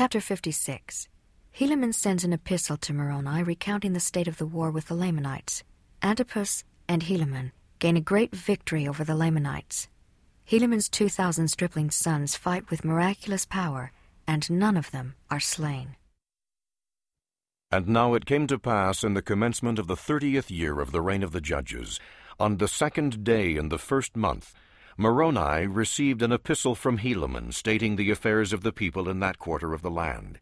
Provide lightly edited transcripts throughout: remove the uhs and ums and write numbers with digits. Chapter 56. Helaman sends an epistle to Moroni recounting the state of the war with the Lamanites. Antipus and Helaman gain a great victory over the Lamanites. Helaman's 2,000 stripling sons fight with miraculous power, and none of them are slain. And now it came to pass in the commencement of the 30th year of the reign of the judges, on the 2nd day in the 1st month, Moroni received an epistle from Helaman stating the affairs of the people in that quarter of the land.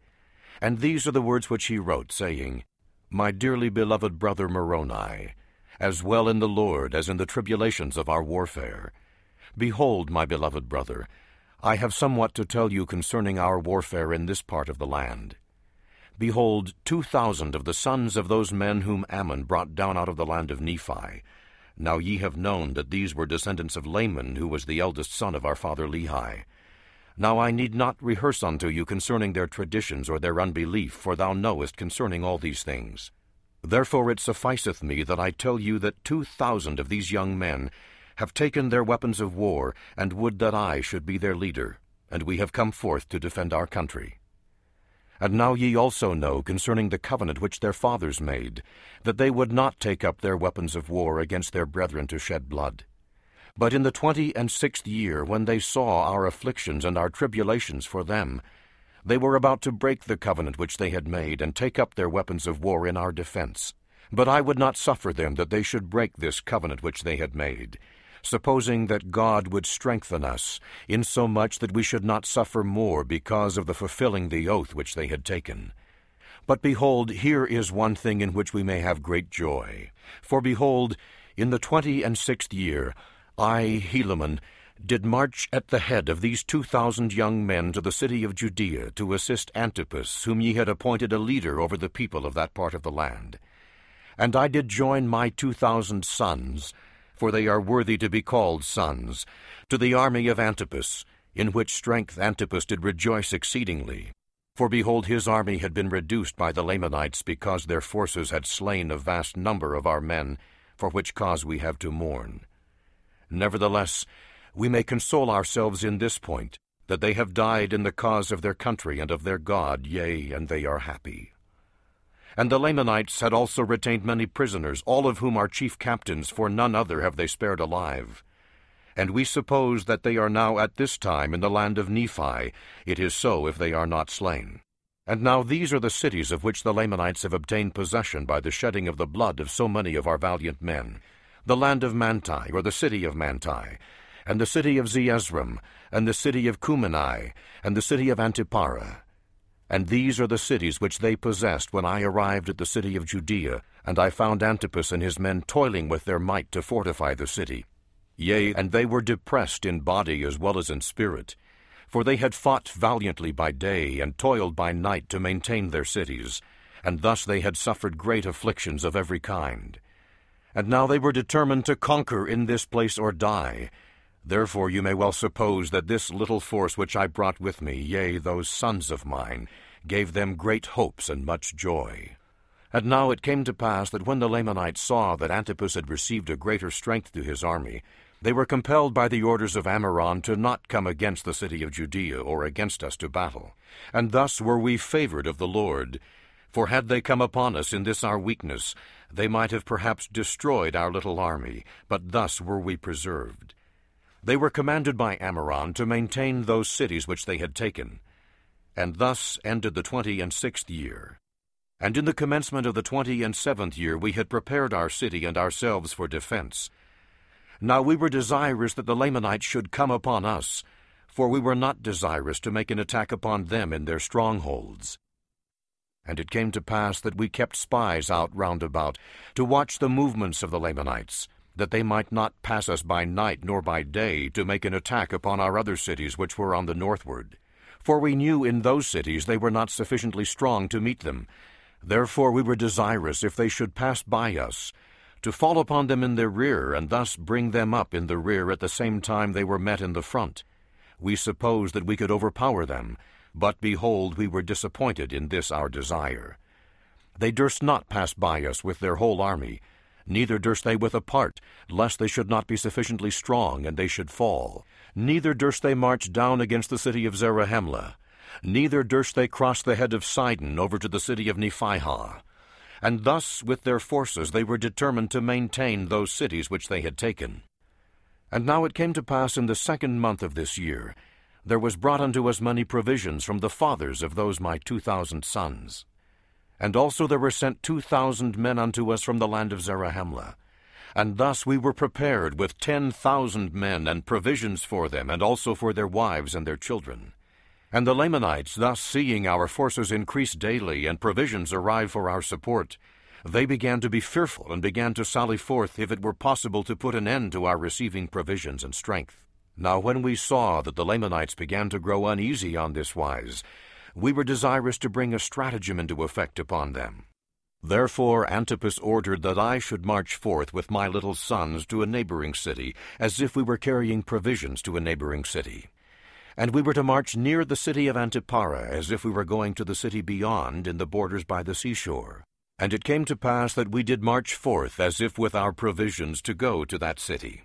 And these are the words which he wrote, saying, My dearly beloved brother Moroni, as well in the Lord as in the tribulations of our warfare. Behold, my beloved brother, I have somewhat to tell you concerning our warfare in this part of the land. Behold, 2,000 of the sons of those men whom Ammon brought down out of the land of Nephi. Now ye have known that these were descendants of Laman, who was the eldest son of our father Lehi. Now I need not rehearse unto you concerning their traditions or their unbelief, for thou knowest concerning all these things. Therefore it sufficeth me that I tell you that 2,000 of these young men have taken their weapons of war, and would that I should be their leader, and we have come forth to defend our country. And now ye also know concerning the covenant which their fathers made, that they would not take up their weapons of war against their brethren to shed blood. But in the 26th year, when they saw our afflictions and our tribulations for them, they were about to break the covenant which they had made, and take up their weapons of war in our defense. But I would not suffer them that they should break this covenant which they had made, supposing that God would strengthen us, insomuch that we should not suffer more because of the fulfilling the oath which they had taken. But behold, here is one thing in which we may have great joy. For behold, in the 26th year, I, Helaman, did march at the head of these 2,000 young men to the city of Judea to assist Antipus, whom ye had appointed a leader over the people of that part of the land. And I did join my 2,000 sons, for they are worthy to be called sons, to the army of Antipus, in which strength Antipus did rejoice exceedingly. For behold, his army had been reduced by the Lamanites, because their forces had slain a vast number of our men, for which cause we have to mourn. Nevertheless, we may console ourselves in this point, that they have died in the cause of their country and of their God, yea, and they are happy. And the Lamanites had also retained many prisoners, all of whom are chief captains, for none other have they spared alive. And we suppose that they are now at this time in the land of Nephi. It is so if they are not slain. And now these are the cities of which the Lamanites have obtained possession by the shedding of the blood of so many of our valiant men: the land of Manti, or the city of Manti, and the city of Zeezrom, and the city of Cumenai, and the city of Antipara. And these are the cities which they possessed when I arrived at the city of Judea, and I found Antipus and his men toiling with their might to fortify the city. Yea, and they were depressed in body as well as in spirit, for they had fought valiantly by day, and toiled by night to maintain their cities, and thus they had suffered great afflictions of every kind. And now they were determined to conquer in this place or die. Therefore you may well suppose that this little force which I brought with me, yea, those sons of mine, gave them great hopes and much joy. And now it came to pass that when the Lamanites saw that Antipus had received a greater strength to his army, they were compelled by the orders of Ammoron to not come against the city of Judea or against us to battle. And thus were we favored of the Lord. For had they come upon us in this our weakness, they might have perhaps destroyed our little army, but thus were we preserved. They were commanded by Ammoron to maintain those cities which they had taken. And thus ended the 26th year. And in the commencement of the 27th year we had prepared our city and ourselves for defense. Now we were desirous that the Lamanites should come upon us, for we were not desirous to make an attack upon them in their strongholds. And it came to pass that we kept spies out round about, to watch the movements of the Lamanites, that they might not pass us by night nor by day, to make an attack upon our other cities which were on the northward. For we knew in those cities they were not sufficiently strong to meet them. Therefore we were desirous, if they should pass by us, to fall upon them in their rear, and thus bring them up in the rear at the same time they were met in the front. We supposed that we could overpower them, but behold, we were disappointed in this our desire. They durst not pass by us with their whole army, neither durst they with a part, lest they should not be sufficiently strong, and they should fall. Neither durst they march down against the city of Zarahemla, neither durst they cross the head of Sidon over to the city of Nephihah. And thus with their forces they were determined to maintain those cities which they had taken. And now it came to pass in the second month of this year, there was brought unto us many provisions from the fathers of those my 2,000 sons. And also there were sent 2,000 men unto us from the land of Zarahemla. And thus we were prepared with 10,000 men, and provisions for them, and also for their wives and their children. And the Lamanites, thus seeing our forces increase daily, and provisions arrive for our support, they began to be fearful, and began to sally forth, if it were possible to put an end to our receiving provisions and strength. Now when we saw that the Lamanites began to grow uneasy on this wise, we were desirous to bring a stratagem into effect upon them. Therefore Antipus ordered that I should march forth with my little sons to a neighboring city, as if we were carrying provisions to a neighboring city. And we were to march near the city of Antipara, as if we were going to the city beyond, in the borders by the seashore. And it came to pass that we did march forth, as if with our provisions, to go to that city.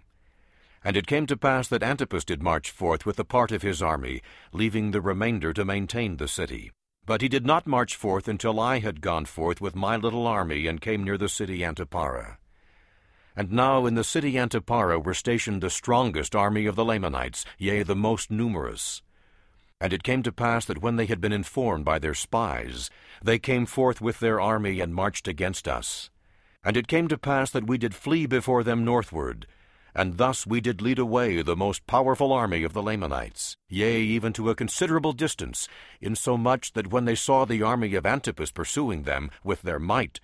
And it came to pass that Antipus did march forth with a part of his army, leaving the remainder to maintain the city. But he did not march forth until I had gone forth with my little army and came near the city Antipara. And now in the city Antipara were stationed the strongest army of the Lamanites, yea, the most numerous. And it came to pass that when they had been informed by their spies, they came forth with their army and marched against us. And it came to pass that we did flee before them northward, and thus we did lead away the most powerful army of the Lamanites, yea, even to a considerable distance, insomuch that when they saw the army of Antipus pursuing them with their might,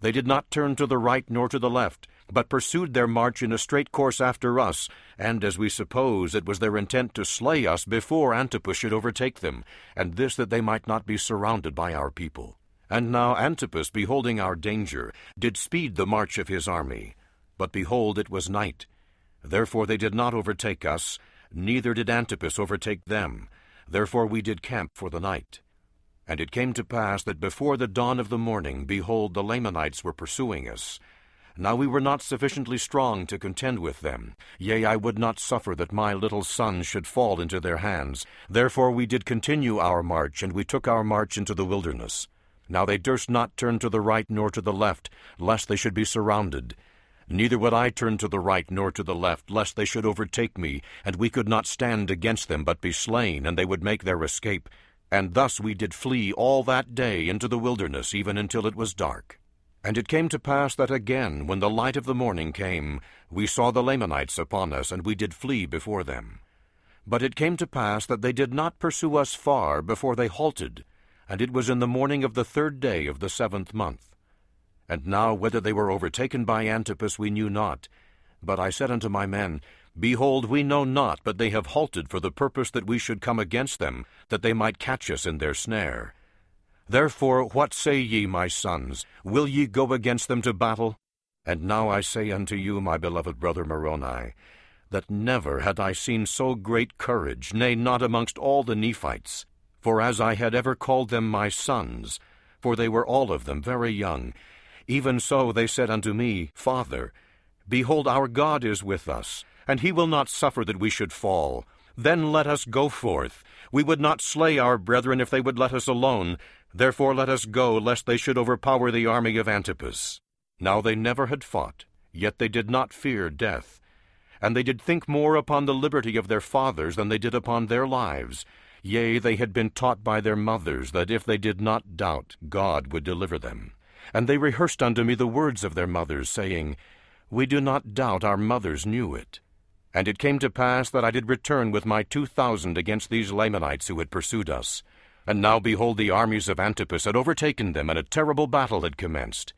they did not turn to the right nor to the left, but pursued their march in a straight course after us, and, as we suppose, it was their intent to slay us before Antipus should overtake them, and this that they might not be surrounded by our people. And now Antipus, beholding our danger, did speed the march of his army. But behold, it was night. Therefore they did not overtake us, neither did Antipus overtake them. Therefore we did camp for the night. And it came to pass that before the dawn of the morning, behold, the Lamanites were pursuing us. Now we were not sufficiently strong to contend with them. Yea, I would not suffer that my little sons should fall into their hands. Therefore we did continue our march, and we took our march into the wilderness. Now they durst not turn to the right nor to the left, lest they should be surrounded. Neither would I turn to the right nor to the left, lest they should overtake me, and we could not stand against them, but be slain, and they would make their escape. And thus we did flee all that day into the wilderness, even until it was dark. And it came to pass that again, when the light of the morning came, we saw the Lamanites upon us, and we did flee before them. But it came to pass that they did not pursue us far before they halted, and it was in the morning of the third day of the seventh month. And now whether they were overtaken by Antipus we knew not. But I said unto my men, Behold, we know not, but they have halted for the purpose that we should come against them, that they might catch us in their snare. Therefore, what say ye, my sons? Will ye go against them to battle? And now I say unto you, my beloved brother Moroni, that never had I seen so great courage, nay, not amongst all the Nephites. For as I had ever called them my sons, for they were all of them very young, even so they said unto me, Father, behold, our God is with us, and he will not suffer that we should fall. Then let us go forth. We would not slay our brethren if they would let us alone. Therefore let us go, lest they should overpower the army of Antipus. Now they never had fought, yet they did not fear death. And they did think more upon the liberty of their fathers than they did upon their lives. Yea, they had been taught by their mothers that if they did not doubt, God would deliver them. And they rehearsed unto me the words of their mothers, saying, We do not doubt our mothers knew it. And it came to pass that I did return with my 2,000 against these Lamanites who had pursued us. And now behold, the armies of Antipus had overtaken them, and a terrible battle had commenced.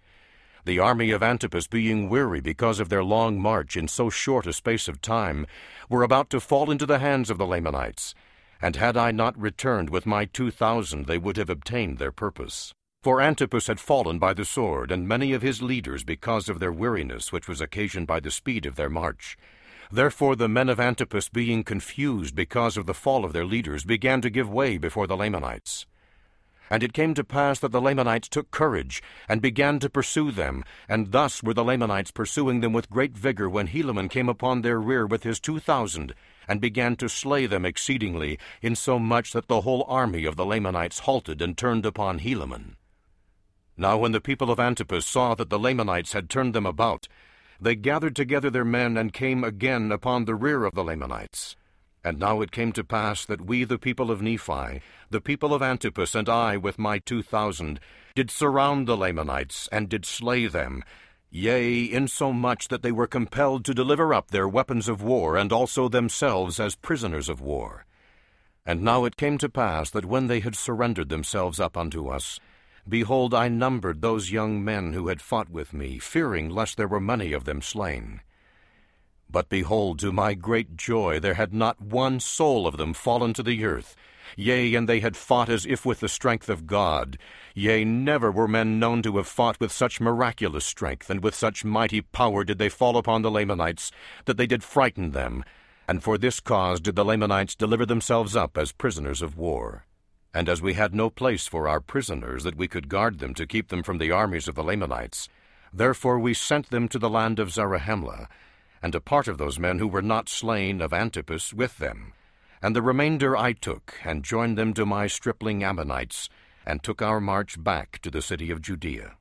The army of Antipus, being weary because of their long march in so short a space of time, were about to fall into the hands of the Lamanites. And had I not returned with my 2,000, they would have obtained their purpose. For Antipus had fallen by the sword, and many of his leaders, because of their weariness, which was occasioned by the speed of their march. Therefore the men of Antipus, being confused because of the fall of their leaders, began to give way before the Lamanites. And it came to pass that the Lamanites took courage, and began to pursue them, and thus were the Lamanites pursuing them with great vigor, when Helaman came upon their rear with his 2,000, and began to slay them exceedingly, insomuch that the whole army of the Lamanites halted and turned upon Helaman. Now when the people of Antipus saw that the Lamanites had turned them about, they gathered together their men and came again upon the rear of the Lamanites. And now it came to pass that we, the people of Nephi, the people of Antipus, and I with my 2,000, did surround the Lamanites, and did slay them, yea, insomuch that they were compelled to deliver up their weapons of war, and also themselves as prisoners of war. And now it came to pass that when they had surrendered themselves up unto us, behold, I numbered those young men who had fought with me, fearing lest there were many of them slain. But behold, to my great joy, there had not one soul of them fallen to the earth. Yea, and they had fought as if with the strength of God. Yea, never were men known to have fought with such miraculous strength, and with such mighty power did they fall upon the Lamanites, that they did frighten them. And for this cause did the Lamanites deliver themselves up as prisoners of war. And as we had no place for our prisoners, that we could guard them to keep them from the armies of the Lamanites, therefore we sent them to the land of Zarahemla, and a part of those men who were not slain of Antipus with them. And the remainder I took, and joined them to my stripling Ammonites, and took our march back to the city of Judea.